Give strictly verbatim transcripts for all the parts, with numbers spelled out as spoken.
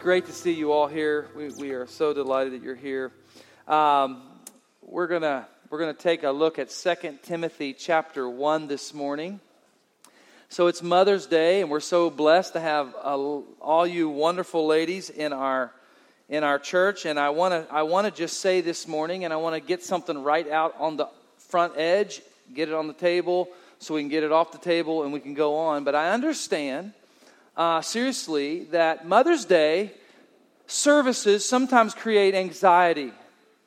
great to see you all here. We, we are so delighted that you're here. Um, we're gonna we're gonna take a look at Second Timothy chapter one this morning. So it's Mother's Day, and we're so blessed to have uh, all you wonderful ladies in our in our church. And I wanna I wanna just say this morning, and I wanna get something right out on the front edge, get it on the table, so we can get it off the table and we can go on. But I understand. Uh, seriously, that Mother's Day services sometimes create anxiety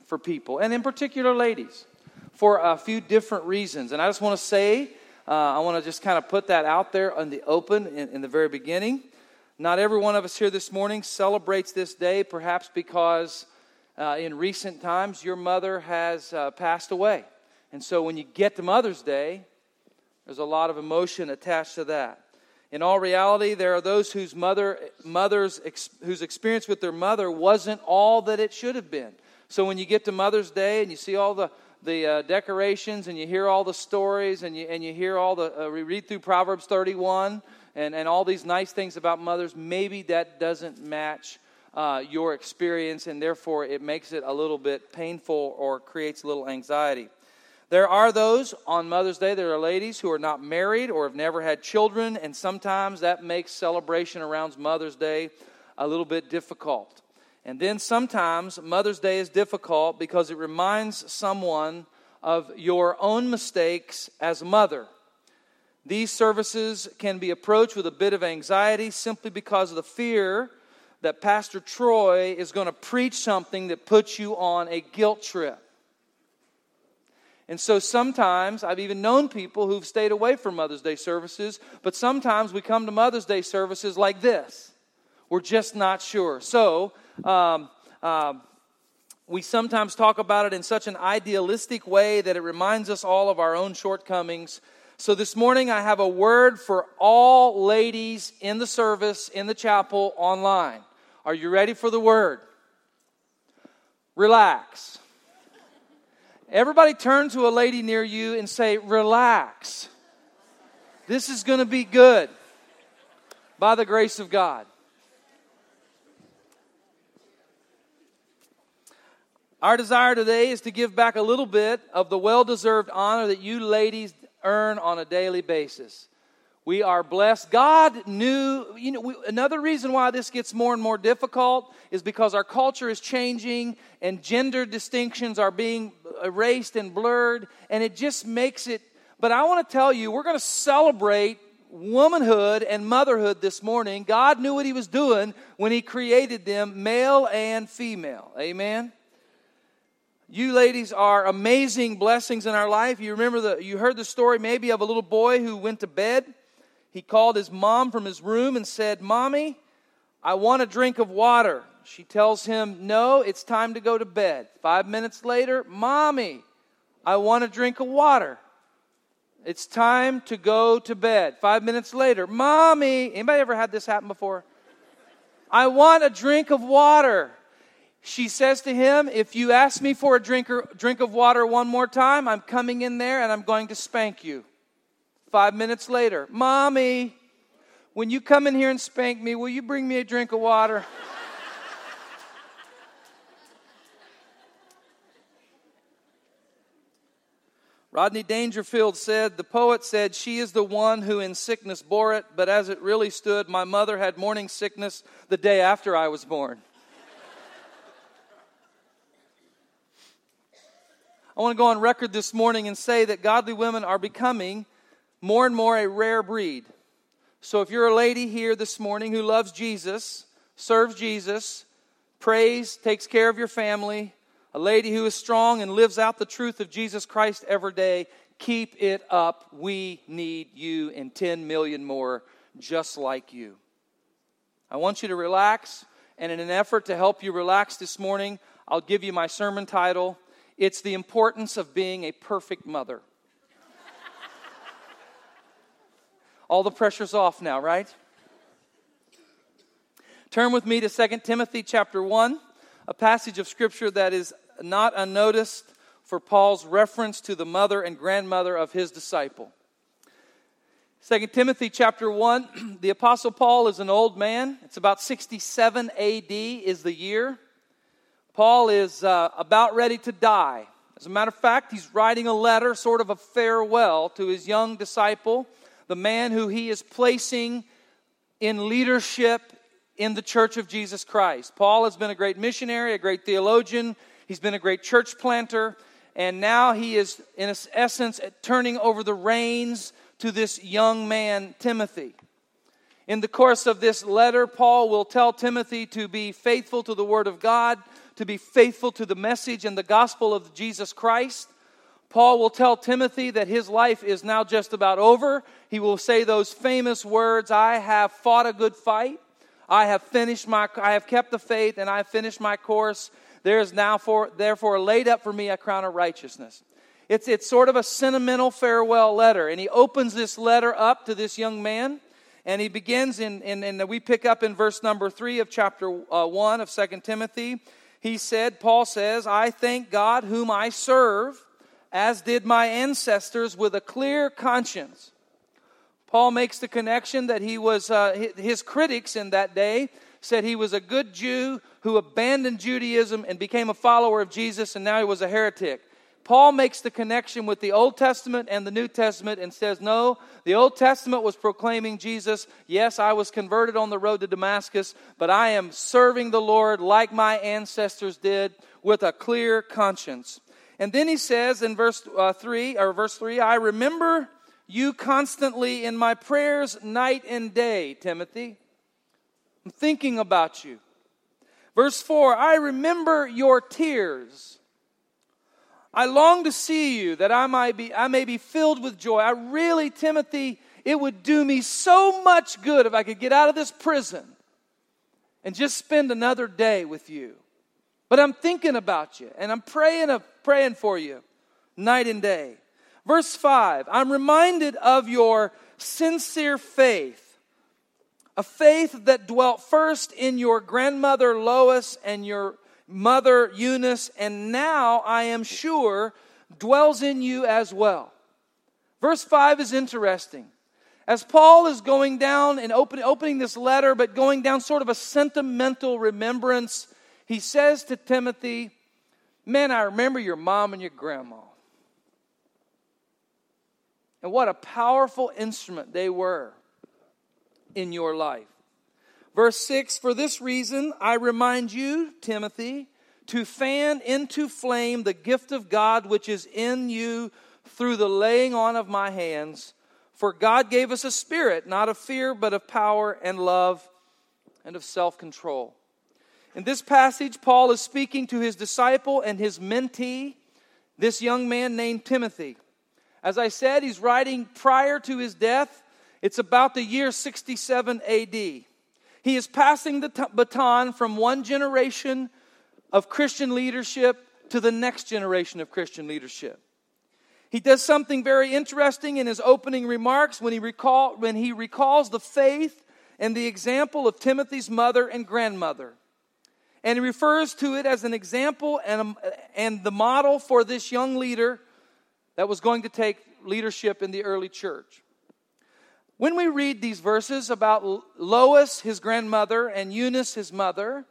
for people, and in particular ladies, for a few different reasons. And I just want to say, uh, I want to just kind of put that out there in the open in, in the very beginning. Not every one of us here this morning celebrates this day, perhaps because uh, in recent times your mother has uh, passed away. And so when you get to Mother's Day, there's a lot of emotion attached to that. In all reality, there are those whose mother, mother's, ex, whose experience with their mother wasn't all that it should have been. So when you get to Mother's Day and you see all the the uh, decorations and you hear all the stories and you and you hear all the uh, we read through Proverbs thirty-one and and all these nice things about mothers, maybe that doesn't match uh, your experience, and therefore it makes it a little bit painful or creates a little anxiety. There are those on Mother's Day, there are ladies who are not married or have never had children, and sometimes that makes celebration around Mother's Day a little bit difficult. And then sometimes Mother's Day is difficult because it reminds someone of your own mistakes as a mother. These services can be approached with a bit of anxiety simply because of the fear that Pastor Troy is going to preach something that puts you on a guilt trip. And so sometimes, I've even known people who've stayed away from Mother's Day services, but sometimes we come to Mother's Day services like this. We're just not sure. So, um, uh, we sometimes talk about it in such an idealistic way that it reminds us all of our own shortcomings. So this morning, I have a word for all ladies in the service, in the chapel, online. Are you ready for the word? Relax. Everybody turn to a lady near you and say, relax. This is going to be good by the grace of God. Our desire today is to give back a little bit of the well-deserved honor that you ladies earn on a daily basis. We are blessed. God knew, you know, we, another reason why this gets more and more difficult is because our culture is changing and gender distinctions are being erased and blurred, and it just makes it, but I want to tell you, we're going to celebrate womanhood and motherhood this morning. God knew what He was doing when He created them, male and female. Amen? You ladies are amazing blessings in our life. You remember, the, you heard the story maybe of a little boy who went to bed. He called his mom from his room and said, "Mommy, I want a drink of water." She tells him, "No, it's time to go to bed." Five minutes later, "Mommy, I want a drink of water. It's time to go to bed." Five minutes later, "Mommy," anybody ever had this happen before? "I want a drink of water." She says to him, "If you ask me for a drink, or, drink of water one more time, I'm coming in there and I'm going to spank you." Five minutes later, "Mommy, when you come in here and spank me, will you bring me a drink of water?" Rodney Dangerfield said, the poet said, "She is the one who in sickness bore it, but as it really stood, my mother had morning sickness the day after I was born." I want to go on record this morning and say that godly women are becoming more and more a rare breed. So if you're a lady here this morning who loves Jesus, serves Jesus, prays, takes care of your family, a lady who is strong and lives out the truth of Jesus Christ every day, keep it up. We need you and ten million more just like you. I want you to relax, and in an effort to help you relax this morning, I'll give you my sermon title. It's the importance of being a perfect mother. All the pressure's off now, right? Turn with me to Second Timothy chapter one, a passage of Scripture that is not unnoticed for Paul's reference to the mother and grandmother of his disciple. Second Timothy chapter one, the Apostle Paul is an old man. It's about sixty-seven A D is the year. Paul is uh, about ready to die. As a matter of fact, he's writing a letter, sort of a farewell to his young disciple, the man who he is placing in leadership in the church of Jesus Christ. Paul has been a great missionary, a great theologian. He's been a great church planter. And now he is, in essence, turning over the reins to this young man, Timothy. In the course of this letter, Paul will tell Timothy to be faithful to the Word of God, to be faithful to the message and the gospel of Jesus Christ. Paul will tell Timothy that his life is now just about over. He will say those famous words, "I have fought a good fight. I have finished my, I have kept the faith, and I have finished my course. There is now for, therefore laid up for me a crown of righteousness." It's, it's sort of a sentimental farewell letter. And he opens this letter up to this young man. And he begins, in, in, and we pick up in verse number three of chapter uh, one of Second Timothy. He said, Paul says, "I thank God whom I serve, as did my ancestors, with a clear conscience." Paul makes the connection that he was, uh, his critics in that day said he was a good Jew who abandoned Judaism and became a follower of Jesus, and now he was a heretic. Paul makes the connection with the Old Testament and the New Testament and says, no, the Old Testament was proclaiming Jesus. Yes, I was converted on the road to Damascus, but I am serving the Lord like my ancestors did, with a clear conscience. And then he says in verse uh, three, or verse three, "I remember you constantly in my prayers night and day, Timothy." I'm thinking about you. Verse four, "I remember your tears. I long to see you, that I might be, I may be filled with joy." I really, Timothy, it would do me so much good if I could get out of this prison and just spend another day with you. But I'm thinking about you, and I'm praying of, praying for you night and day. Verse five, "I'm reminded of your sincere faith, a faith that dwelt first in your grandmother Lois and your mother Eunice, and now I am sure dwells in you as well." Verse five is interesting. As Paul is going down and open, opening this letter, but going down sort of a sentimental remembrance, he says to Timothy, "Man, I remember your mom and your grandma." And what a powerful instrument they were in your life. Verse six, "For this reason I remind you, Timothy, to fan into flame the gift of God which is in you through the laying on of my hands. For God gave us a spirit, not of fear, but of power and love and of self-control." In this passage, Paul is speaking to his disciple and his mentee, this young man named Timothy. As I said, he's writing prior to his death. It's about the year sixty-seven A D. He is passing the t- baton from one generation of Christian leadership to the next generation of Christian leadership. He does something very interesting in his opening remarks when he recall when he recalls the faith and the example of Timothy's mother and grandmother. And he refers to it as an example and, a, and the model for this young leader that was going to take leadership in the early church. When we read these verses about Lois, his grandmother, and Eunice, his mother,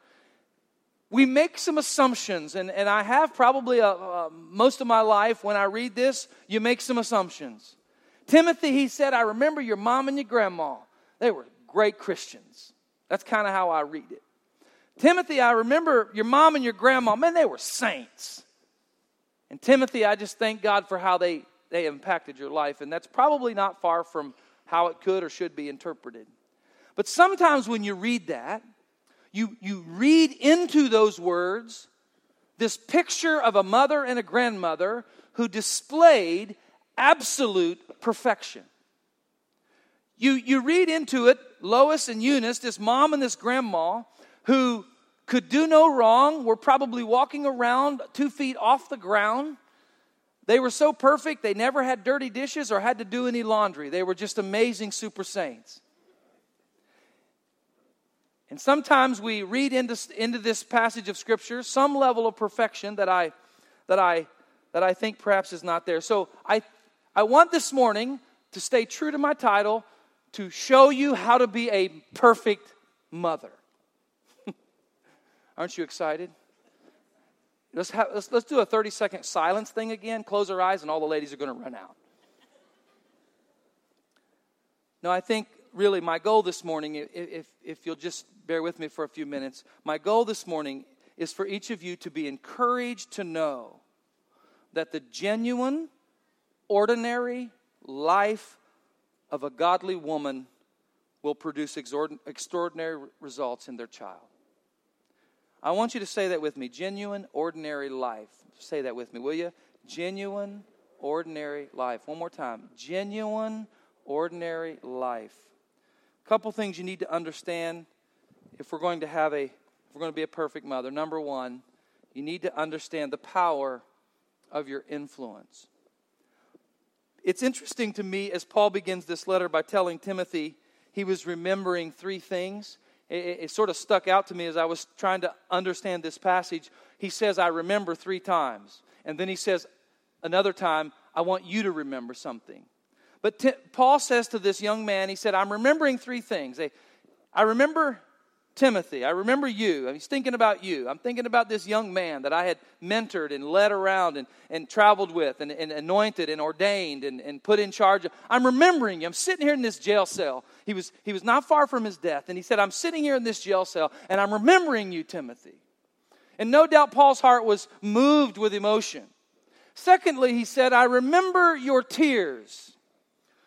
we make some assumptions. And, and I have probably a, a, most of my life when I read this, you make some assumptions. Timothy, he said, "I remember your mom and your grandma. They were great Christians." That's kind of how I read it. Timothy, I remember your mom and your grandma. Man, they were saints. And Timothy, I just thank God for how they, they impacted your life. And that's probably not far from how it could or should be interpreted. But sometimes when you read that, you, you read into those words this picture of a mother and a grandmother who displayed absolute perfection. You, you read into it, Lois and Eunice, this mom and this grandma, who could do no wrong, were probably walking around two feet off the ground. They were so perfect, they never had dirty dishes or had to do any laundry. They were just amazing super saints. And sometimes we read into, into this passage of Scripture some level of perfection that I that I that I think perhaps is not there. So I I want this morning to stay true to my title, to show you how to be a perfect mother. Aren't you excited? Let's, have, let's, let's do a thirty-second silence thing again. Close our eyes, and all the ladies are going to run out. No, I think really my goal this morning, if, if you'll just bear with me for a few minutes, my goal this morning is for each of you to be encouraged to know that the genuine, ordinary life of a godly woman will produce extraordinary results in their child. I want you to say that with me. Genuine, ordinary life. Say that with me, will you? Genuine, ordinary life. One more time. Genuine, ordinary life. A couple things you need to understand if we're going to have a, if we're going to be a perfect mother. Number one, you need to understand the power of your influence. It's interesting to me as Paul begins this letter by telling Timothy he was remembering three things. It sort of stuck out to me as I was trying to understand this passage. He says, I remember three times. And then he says another time, I want you to remember something. But t- Paul says to this young man, he said, I'm remembering three things. I remember Timothy. I remember you. He's thinking about you. I'm thinking about this young man that I had mentored and led around and, and traveled with and, and anointed and ordained and, and put in charge of. I'm remembering you. I'm sitting here in this jail cell. He was, he was not far from his death. And he said, I'm sitting here in this jail cell, and I'm remembering you, Timothy. And no doubt Paul's heart was moved with emotion. Secondly, he said, I remember your tears.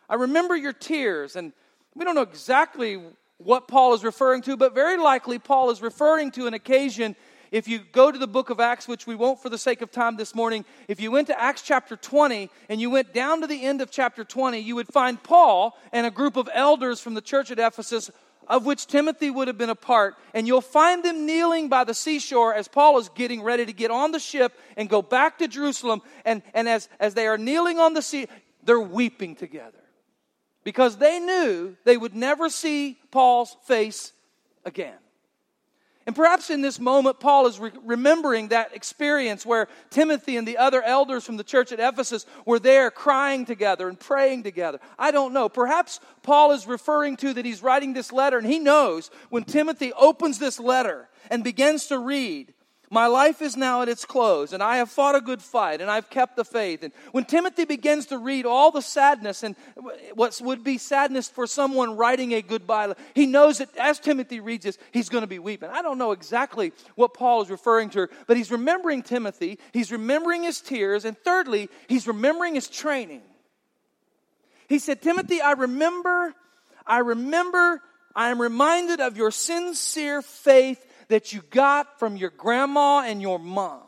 I remember your tears. And we don't know exactly what Paul is referring to, but very likely Paul is referring to an occasion. If you go to the book of Acts, which we won't for the sake of time this morning, if you went to Acts chapter twenty and you went down to the end of chapter twenty, you would find Paul and a group of elders from the church at Ephesus, of which Timothy would have been a part. And you'll find them kneeling by the seashore as Paul is getting ready to get on the ship and go back to Jerusalem. And, and as, as they are kneeling on the sea, they're weeping together because they knew they would never see Paul's face again. And perhaps in this moment, Paul is re- remembering that experience where Timothy and the other elders from the church at Ephesus were there crying together and praying together. I don't know. Perhaps Paul is referring to that he's writing this letter, and he knows when Timothy opens this letter and begins to read, my life is now at its close, and I have fought a good fight, and I've kept the faith. And when Timothy begins to read all the sadness and what would be sadness for someone writing a goodbye, he knows that as Timothy reads this, he's going to be weeping. I don't know exactly what Paul is referring to, but he's remembering Timothy, he's remembering his tears, and thirdly, he's remembering his training. He said, Timothy, I remember, I remember, I am reminded of your sincere faith that you got from your grandma and your mom.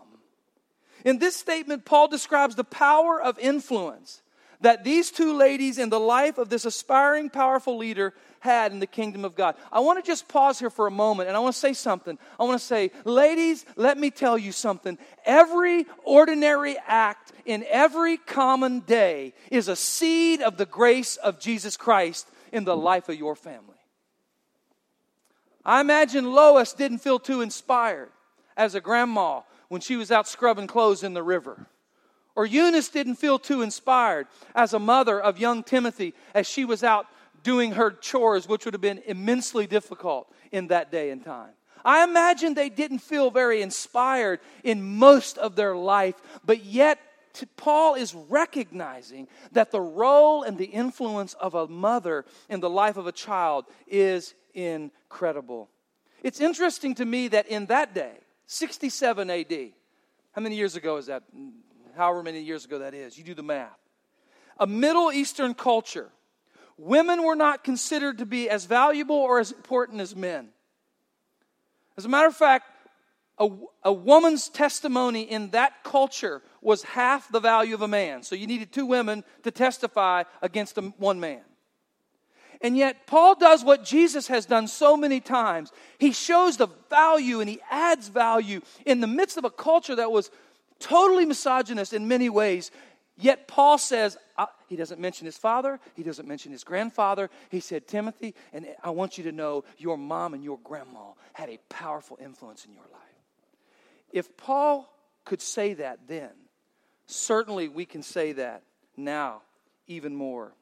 In this statement, Paul describes the power of influence that these two ladies in the life of this aspiring, powerful leader had in the kingdom of God. I want to just pause here for a moment, and I want to say something. I want to say, ladies, let me tell you something. Every ordinary act in every common day is a seed of the grace of Jesus Christ in the life of your family. I imagine Lois didn't feel too inspired as a grandma when she was out scrubbing clothes in the river. Or Eunice didn't feel too inspired as a mother of young Timothy as she was out doing her chores, which would have been immensely difficult in that day and time. I imagine they didn't feel very inspired in most of their life, but yet Paul is recognizing that the role and the influence of a mother in the life of a child is incredible. It's interesting to me that in that day, sixty-seven A D, how many years ago is that? However many years ago that is, you do the math. A Middle Eastern culture, women were not considered to be as valuable or as important as men. As a matter of fact, a, a woman's testimony in that culture was half the value of a man. So you needed two women to testify against one man. And yet, Paul does what Jesus has done so many times. He shows the value and he adds value in the midst of a culture that was totally misogynist in many ways. Yet, Paul says, I, he doesn't mention his father, he doesn't mention his grandfather. He said, Timothy, and I want you to know your mom and your grandma had a powerful influence in your life. If Paul could say that then, certainly we can say that now even more.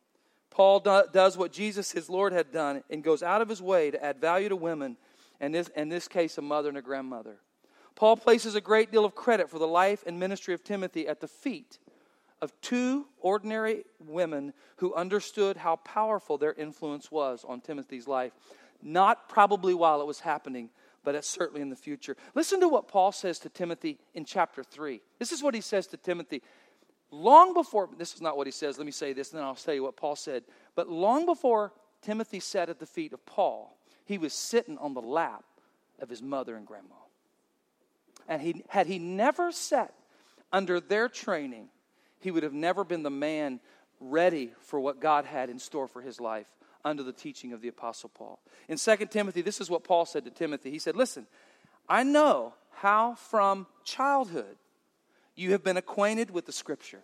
Paul do, does what Jesus, his Lord, had done and goes out of his way to add value to women, and this, in this case, a mother and a grandmother. Paul places a great deal of credit for the life and ministry of Timothy at the feet of two ordinary women who understood how powerful their influence was on Timothy's life. Not probably while it was happening, but it's certainly in the future. Listen to what Paul says to Timothy in chapter three. This is what he says to Timothy. Long before, this is not what he says, let me say this, and then I'll tell you what Paul said. But long before Timothy sat at the feet of Paul, he was sitting on the lap of his mother and grandma. And he, had he never sat under their training, he would have never been the man ready for what God had in store for his life under the teaching of the Apostle Paul. In Second Timothy, this is what Paul said to Timothy. He said, listen, I know how from childhood you have been acquainted with the Scripture.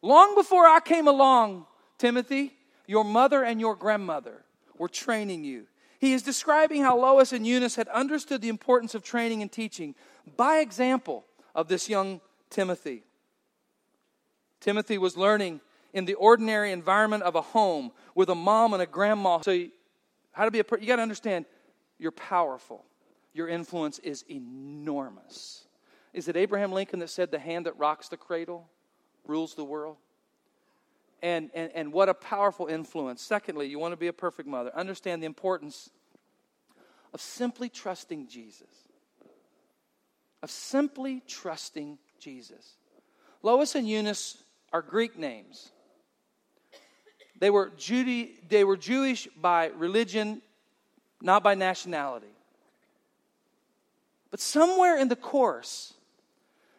Long before I came along, Timothy, your mother and your grandmother were training you. He is describing how Lois and Eunice had understood the importance of training and teaching by example of this young Timothy. Timothy was learning in the ordinary environment of a home with a mom and a grandma. So you, how to be a person, you got to understand, you're powerful. Your influence is enormous. Is it Abraham Lincoln that said the hand that rocks the cradle rules the world? And, and and what a powerful influence. Secondly, you want to be a perfect mother. Understand the importance of simply trusting Jesus. Of simply trusting Jesus. Lois and Eunice are Greek names. They were Judy, they were Jewish by religion, not by nationality. But somewhere in the course,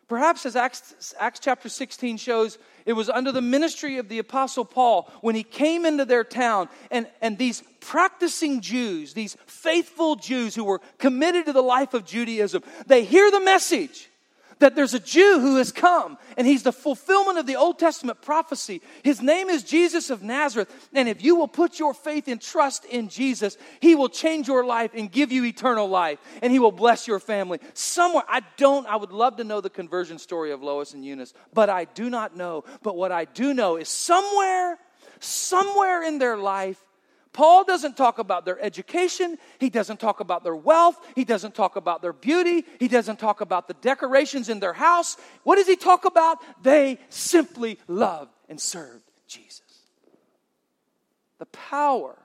perhaps as Acts, Acts chapter sixteen shows, it was under the ministry of the Apostle Paul when he came into their town, and, and these practicing Jews, these faithful Jews who were committed to the life of Judaism, they hear the message that there's a Jew who has come, and he's the fulfillment of the Old Testament prophecy. His name is Jesus of Nazareth, and if you will put your faith and trust in Jesus, he will change your life and give you eternal life, and he will bless your family. Somewhere, I don't, I would love to know the conversion story of Lois and Eunice, but I do not know. But what I do know is somewhere, somewhere in their life, Paul doesn't talk about their education. He doesn't talk about their wealth. He doesn't talk about their beauty. He doesn't talk about the decorations in their house. What does he talk about? They simply loved and served Jesus. The power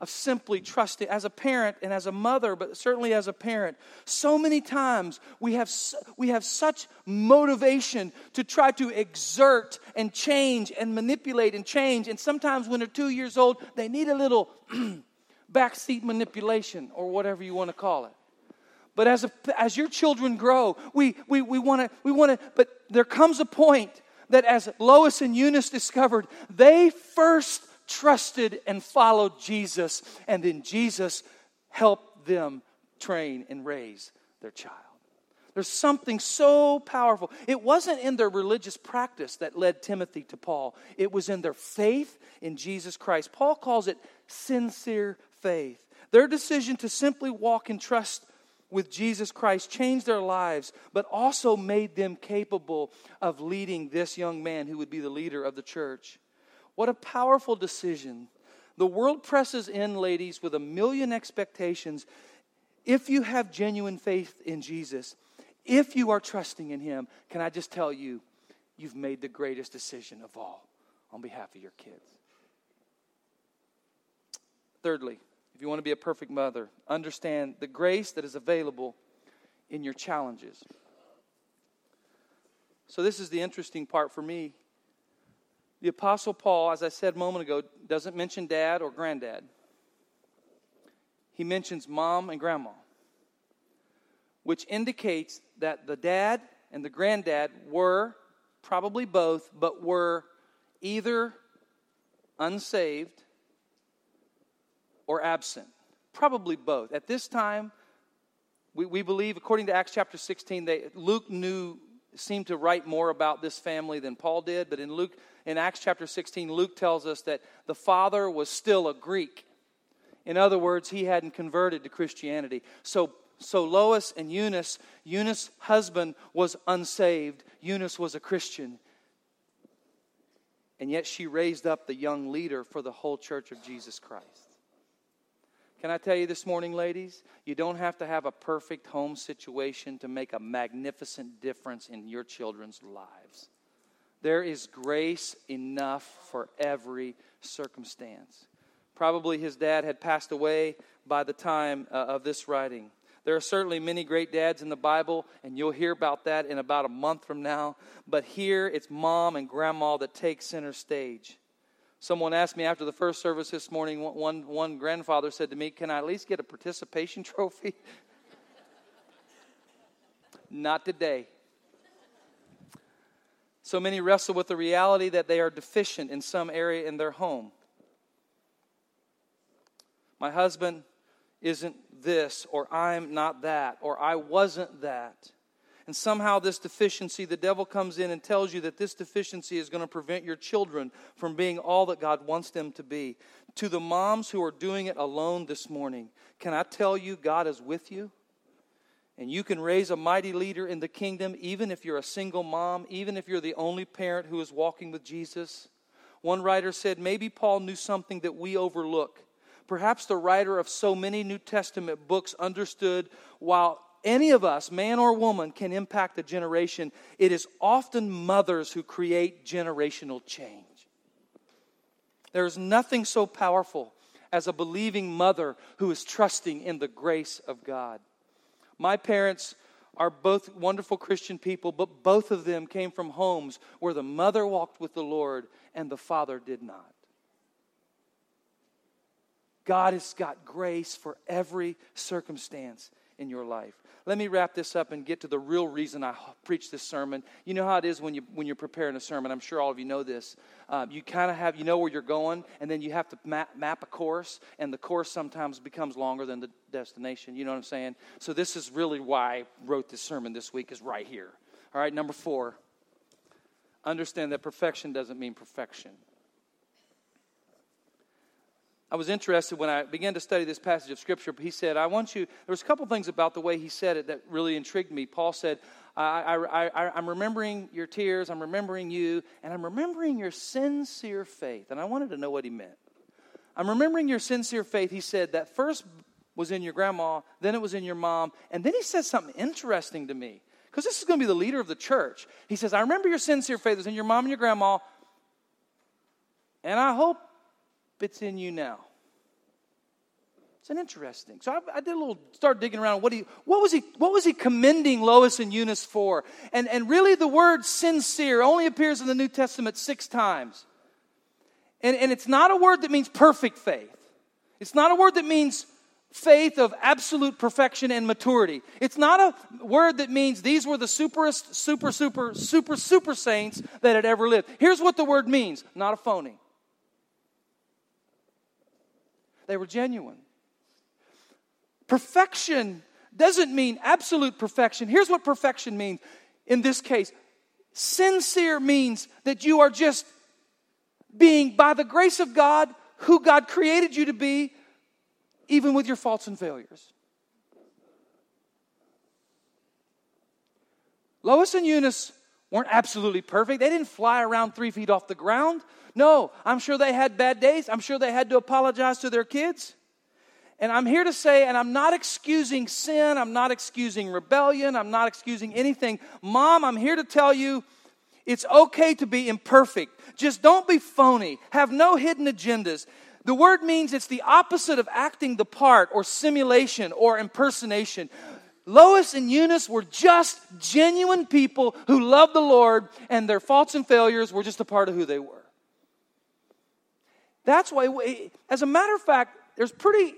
of simply trusting. As a parent and as a mother, but certainly as a parent, so many times we have we have such motivation to try to exert and change and manipulate and change. And sometimes when they're two years old, they need a little backseat manipulation or whatever you want to call it. But as a, as your children grow, we we we want to we want to. But there comes a point that, as Lois and Eunice discovered, they first trusted and followed Jesus, and then Jesus helped them train and raise their child. There's something so powerful. It wasn't in their religious practice that led Timothy to Paul. It was in their faith in Jesus Christ. Paul calls it sincere faith. Their decision to simply walk in trust with Jesus Christ changed their lives, but also made them capable of leading this young man who would be the leader of the church. What a powerful decision. The world presses in, ladies, with a million expectations. If you have genuine faith in Jesus, if you are trusting in him, can I just tell you, you've made the greatest decision of all on behalf of your kids. Thirdly, if you want to be a perfect mother, understand the grace that is available in your challenges. So this is the interesting part for me. The Apostle Paul, as I said a moment ago, doesn't mention dad or granddad. He mentions mom and grandma, which indicates that the dad and the granddad were probably both, but were either unsaved or absent. Probably both. At this time, we, we believe, according to Acts chapter sixteen, they, Luke knew seemed to write more about this family than Paul did, but in Luke, in Acts chapter sixteen, Luke tells us that the father was still a Greek. In other words, he hadn't converted to Christianity. So, so Lois and Eunice, Eunice's husband was unsaved. Eunice was a Christian. And yet she raised up the young leader for the whole church of Jesus Christ. Can I tell you this morning, ladies? You don't have to have a perfect home situation to make a magnificent difference in your children's lives. There is grace enough for every circumstance. Probably his dad had passed away by the time uh, of this writing. There are certainly many great dads in the Bible, and you'll hear about that in about a month from now. But here, it's mom and grandma that take center stage. Someone asked me after the first service this morning, one, one grandfather said to me, "Can I at least get a participation trophy?" Not today. So many wrestle with the reality that they are deficient in some area in their home. My husband isn't this, or I'm not that, or I wasn't that. And somehow this deficiency, the devil comes in and tells you that this deficiency is going to prevent your children from being all that God wants them to be. To the moms who are doing it alone this morning, can I tell you God is with you? And you can raise a mighty leader in the kingdom even if you're a single mom, even if you're the only parent who is walking with Jesus. One writer said, maybe Paul knew something that we overlook. Perhaps the writer of so many New Testament books understood while any of us, man or woman, can impact a generation, it is often mothers who create generational change. There is nothing so powerful as a believing mother who is trusting in the grace of God. My parents are both wonderful Christian people, but both of them came from homes where the mother walked with the Lord and the father did not. God has got grace for every circumstance in your life. Let me wrap this up and get to the real reason I preach this sermon. You know how it is when you when you're preparing a sermon. I'm sure all of you know this. Uh, you kind of have you know where you're going, and then you have to map, map a course, and the course sometimes becomes longer than the destination. You know what I'm saying? So this is really why I wrote this sermon this week, is right here. All right, number four. Understand that perfection doesn't mean perfection. I was interested when I began to study this passage of Scripture. He said, I want you, there was a couple things about the way he said it that really intrigued me. Paul said, I, I, I, I'm remembering your tears, I'm remembering you, and I'm remembering your sincere faith. And I wanted to know what he meant. I'm remembering your sincere faith. He said that first was in your grandma, then it was in your mom, and then he said something interesting to me, because this is going to be the leader of the church. He says, I remember your sincere faith, it was in your mom and your grandma, and I hope it's in you now. It's an interesting. So I, I did a little start digging around. What he, what was he, what was he commending Lois and Eunice for? And and really, the word sincere only appears in the New Testament six times. And and it's not a word that means perfect faith. It's not a word that means faith of absolute perfection and maturity. It's not a word that means these were the superest, super, super, super, super saints that had ever lived. Here's what the word means: not a phony. They were genuine. Perfection doesn't mean absolute perfection. Here's what perfection means in this case. Sincere means that you are just being, by the grace of God, who God created you to be, even with your faults and failures. Lois and Eunice weren't absolutely perfect. They didn't fly around three feet off the ground. No, I'm sure they had bad days. I'm sure they had to apologize to their kids. And I'm here to say, and I'm not excusing sin. I'm not excusing rebellion. I'm not excusing anything. Mom, I'm here to tell you, it's okay to be imperfect. Just don't be phony. Have no hidden agendas. The word means it's the opposite of acting the part or simulation or impersonation. Lois and Eunice were just genuine people who loved the Lord, and their faults and failures were just a part of who they were. That's why, as a matter of fact, there's pretty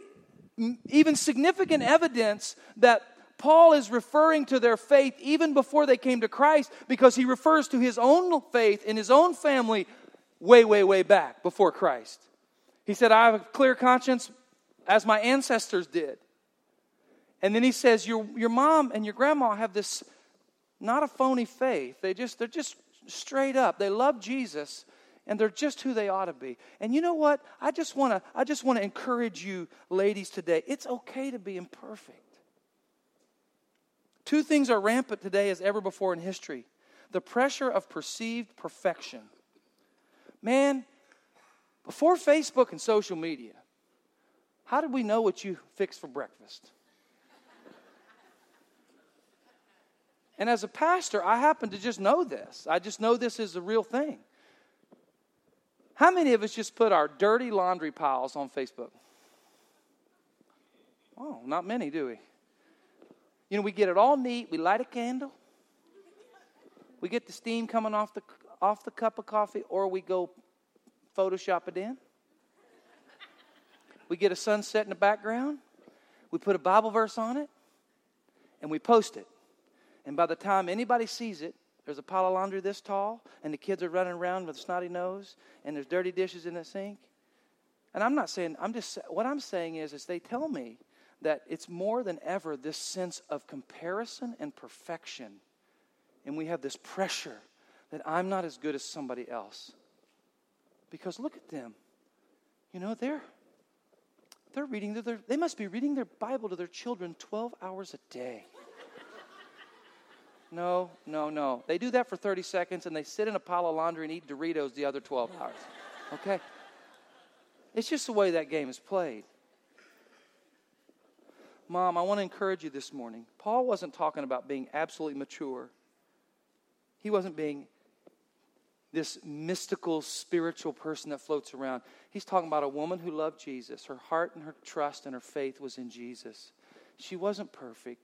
even significant evidence that Paul is referring to their faith even before they came to Christ, because he refers to his own faith in his own family way, way, way back before Christ. He said, I have a clear conscience as my ancestors did. And then he says, your, your mom and your grandma have this not a phony faith. They just, they're just straight up. They love Jesus. And they're just who they ought to be. And you know what? I just want to I just want to encourage you, ladies, today. It's okay to be imperfect. Two things are rampant today as ever before in history. The pressure of perceived perfection. man, before Facebook and social media, how did we know what you fixed for breakfast? And as a pastor, I happen to just know this. I just know this is a real thing. How many of us just put our dirty laundry piles on Facebook? Oh, not many, do we? You know, we get it all neat. We light a candle. We get the steam coming off the off the cup of coffee, or we go Photoshop it in. We get a sunset in the background. We put a Bible verse on it, and we post it. And by the time anybody sees it, there's a pile of laundry this tall, and the kids are running around with a snotty nose, and there's dirty dishes in the sink. And I'm not saying, I'm just, what I'm saying is, is they tell me that it's more than ever this sense of comparison and perfection. And we have this pressure that I'm not as good as somebody else. Because look at them. You know, they're, they're reading, their, they must be reading their Bible to their children twelve hours a day. No, no, no. They do that for thirty seconds, and they sit in a pile of laundry and eat Doritos the other twelve hours. Okay? It's just the way that game is played. Mom, I want to encourage you this morning. Paul wasn't talking about being absolutely mature. He wasn't being this mystical, spiritual person that floats around. He's talking about a woman who loved Jesus. Her heart and her trust and her faith was in Jesus. She wasn't perfect.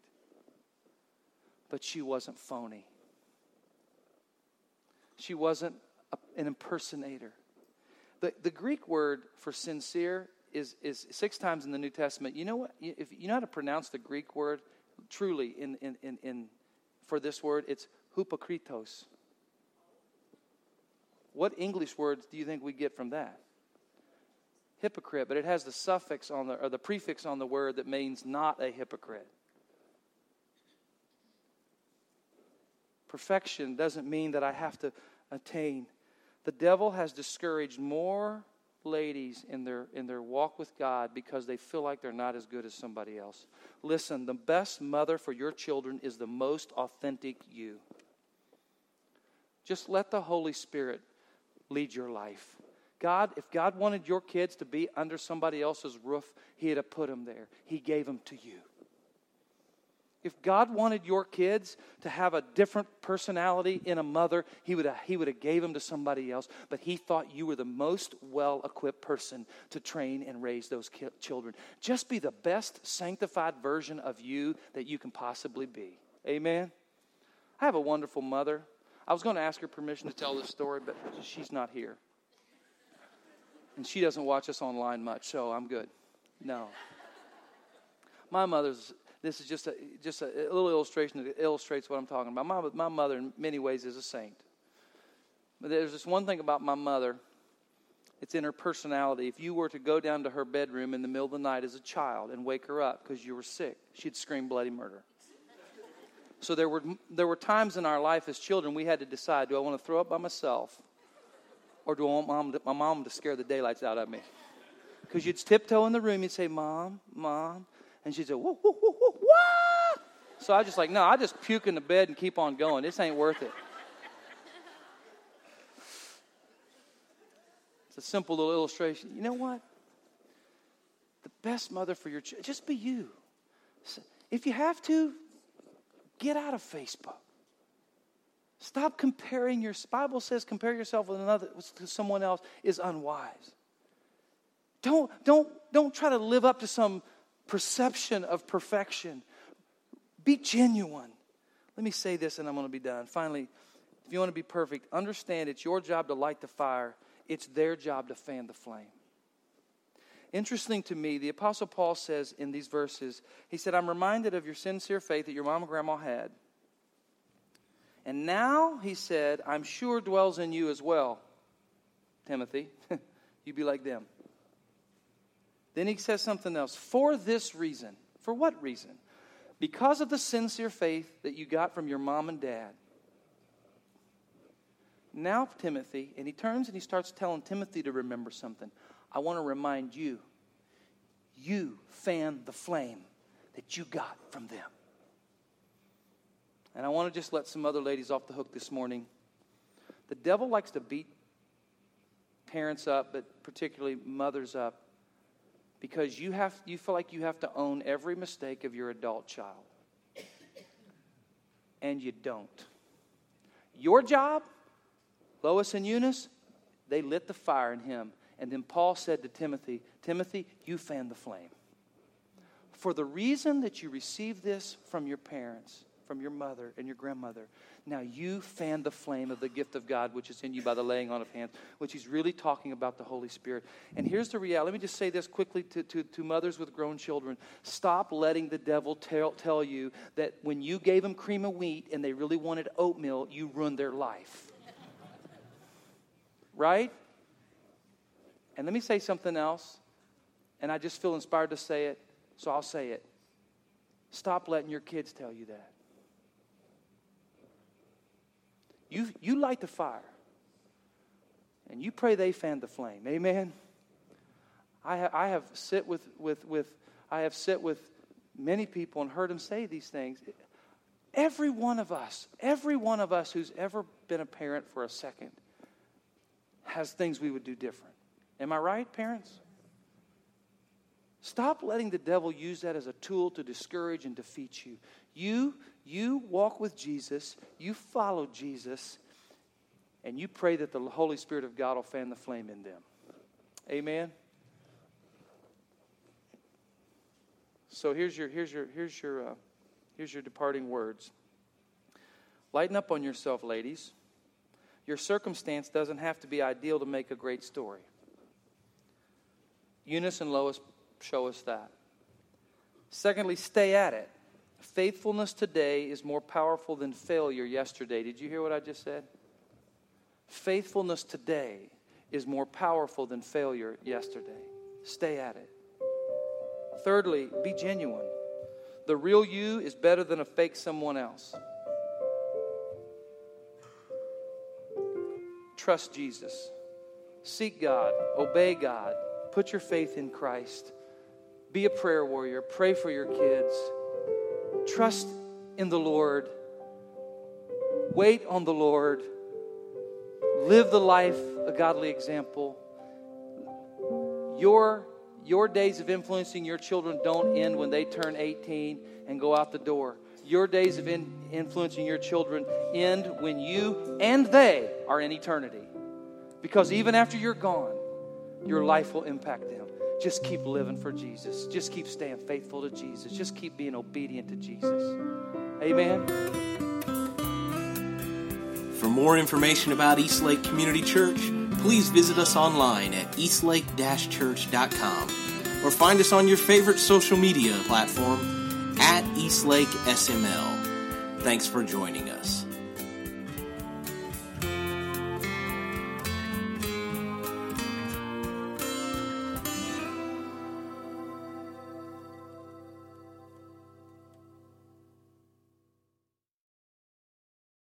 But she wasn't phony. She wasn't a, an impersonator. The, the Greek word for sincere is, is six times in the New Testament. You know what? If you know how to pronounce the Greek word truly in, in, in, in for this word, it's hypokritos. What English words do you think we get from that? Hypocrite, but it has the suffix on the or the prefix on the word that means not a hypocrite. Perfection doesn't mean that I have to attain. The devil has discouraged more ladies in their in their walk with God because they feel like they're not as good as somebody else. Listen, the best mother for your children is the most authentic you. Just let the Holy Spirit lead your life. God, if God wanted your kids to be under somebody else's roof, He'd have put them there. He gave them to you. If God wanted your kids to have a different personality in a mother, he would have, he would have gave them to somebody else. But He thought you were the most well-equipped person to train and raise those ki- children. Just be the best sanctified version of you that you can possibly be. Amen? I have a wonderful mother. I was going to ask her permission to tell this story, but she's not here. And she doesn't watch us online much, so I'm good. No. My mother's... This is just a just a little illustration that illustrates what I'm talking about. My, my mother, in many ways, is a saint. But there's this one thing about my mother. It's in her personality. If you were to go down to her bedroom in the middle of the night as a child and wake her up because you were sick, she'd scream bloody murder. So there were there were times in our life as children we had to decide, do I want to throw up by myself or do I want mom to, my mom to scare the daylights out of me? Because you'd tiptoe in the room, you'd say, Mom, Mom. And she'd say, whoa, whoa, whoa, whoa, what? So I was just like, no, I just puke in the bed and keep on going. This ain't worth it. It's a simple little illustration. You know what? The best mother for your child, just be you. If you have to, get out of Facebook. Stop comparing your, Bible says compare yourself with another, to someone else is unwise. Don't, don't, don't try to live up to some perception of perfection. Be genuine. Let me say this and I'm going to be done. Finally, if you want to be perfect, understand it's your job to light the fire. It's their job to fan the flame. Interesting to me, the Apostle Paul says in these verses, he said, I'm reminded of your sincere faith that your mom and grandma had. And now, he said, I'm sure dwells in you as well, Timothy. You be like them. Then he says something else. For this reason. For what reason? Because of the sincere faith that you got from your mom and dad. Now, Timothy, and he turns and he starts telling Timothy to remember something. I want to remind you, you fan the flame that you got from them. And I want to just let some other ladies off the hook this morning. The devil likes to beat parents up, but particularly mothers up, because you have you feel like you have to own every mistake of your adult child. And you don't. Your job, Lois and Eunice, they lit the fire in him. And then Paul said to Timothy, Timothy, you fan the flame. For the reason that you received this from your parents, from your mother and your grandmother, now you fan the flame of the gift of God, which is in you by the laying on of hands, which he's really talking about the Holy Spirit. And here's the reality. Let me just say this quickly to, to, to mothers with grown children. Stop letting the devil tell, tell you that when you gave them cream of wheat and they really wanted oatmeal, you ruined their life. Right? And let me say something else, and I just feel inspired to say it, so I'll say it. Stop letting your kids tell you that. You, you light the fire, and you pray they fan the flame. Amen? I, ha- I have sit with, with, with I have sit with many people and heard them say these things. Every one of us, every one of us who's ever been a parent for a second has things we would do different. Am I right, parents? Stop letting the devil use that as a tool to discourage and defeat you. You, you walk with Jesus, you follow Jesus, and you pray that the Holy Spirit of God will fan the flame in them. Amen. So here's your here's your here's your uh, here's your departing words. Lighten up on yourself, ladies. Your circumstance doesn't have to be ideal to make a great story. Eunice and Lois show us that. Secondly, stay at it. Faithfulness today is more powerful than failure yesterday. Did you hear what I just said? Faithfulness today is more powerful than failure yesterday. Stay at it. Thirdly, be genuine. The real you is better than a fake someone else. Trust Jesus. Seek God. Obey God. Put your faith in Christ. Be a prayer warrior. Pray for your kids. Trust in the Lord. Wait on the Lord. Live the life, a godly example. Your, your days of influencing your children don't end when they turn eighteen and go out the door. Your days of in, influencing your children end when you and they are in eternity. Because even after you're gone, your life will impact them. Just keep living for Jesus. Just keep staying faithful to Jesus. Just keep being obedient to Jesus. Amen. For more information about Eastlake Community Church, please visit us online at eastlake dash church dot com or find us on your favorite social media platform at Eastlake S M L. Thanks for joining us.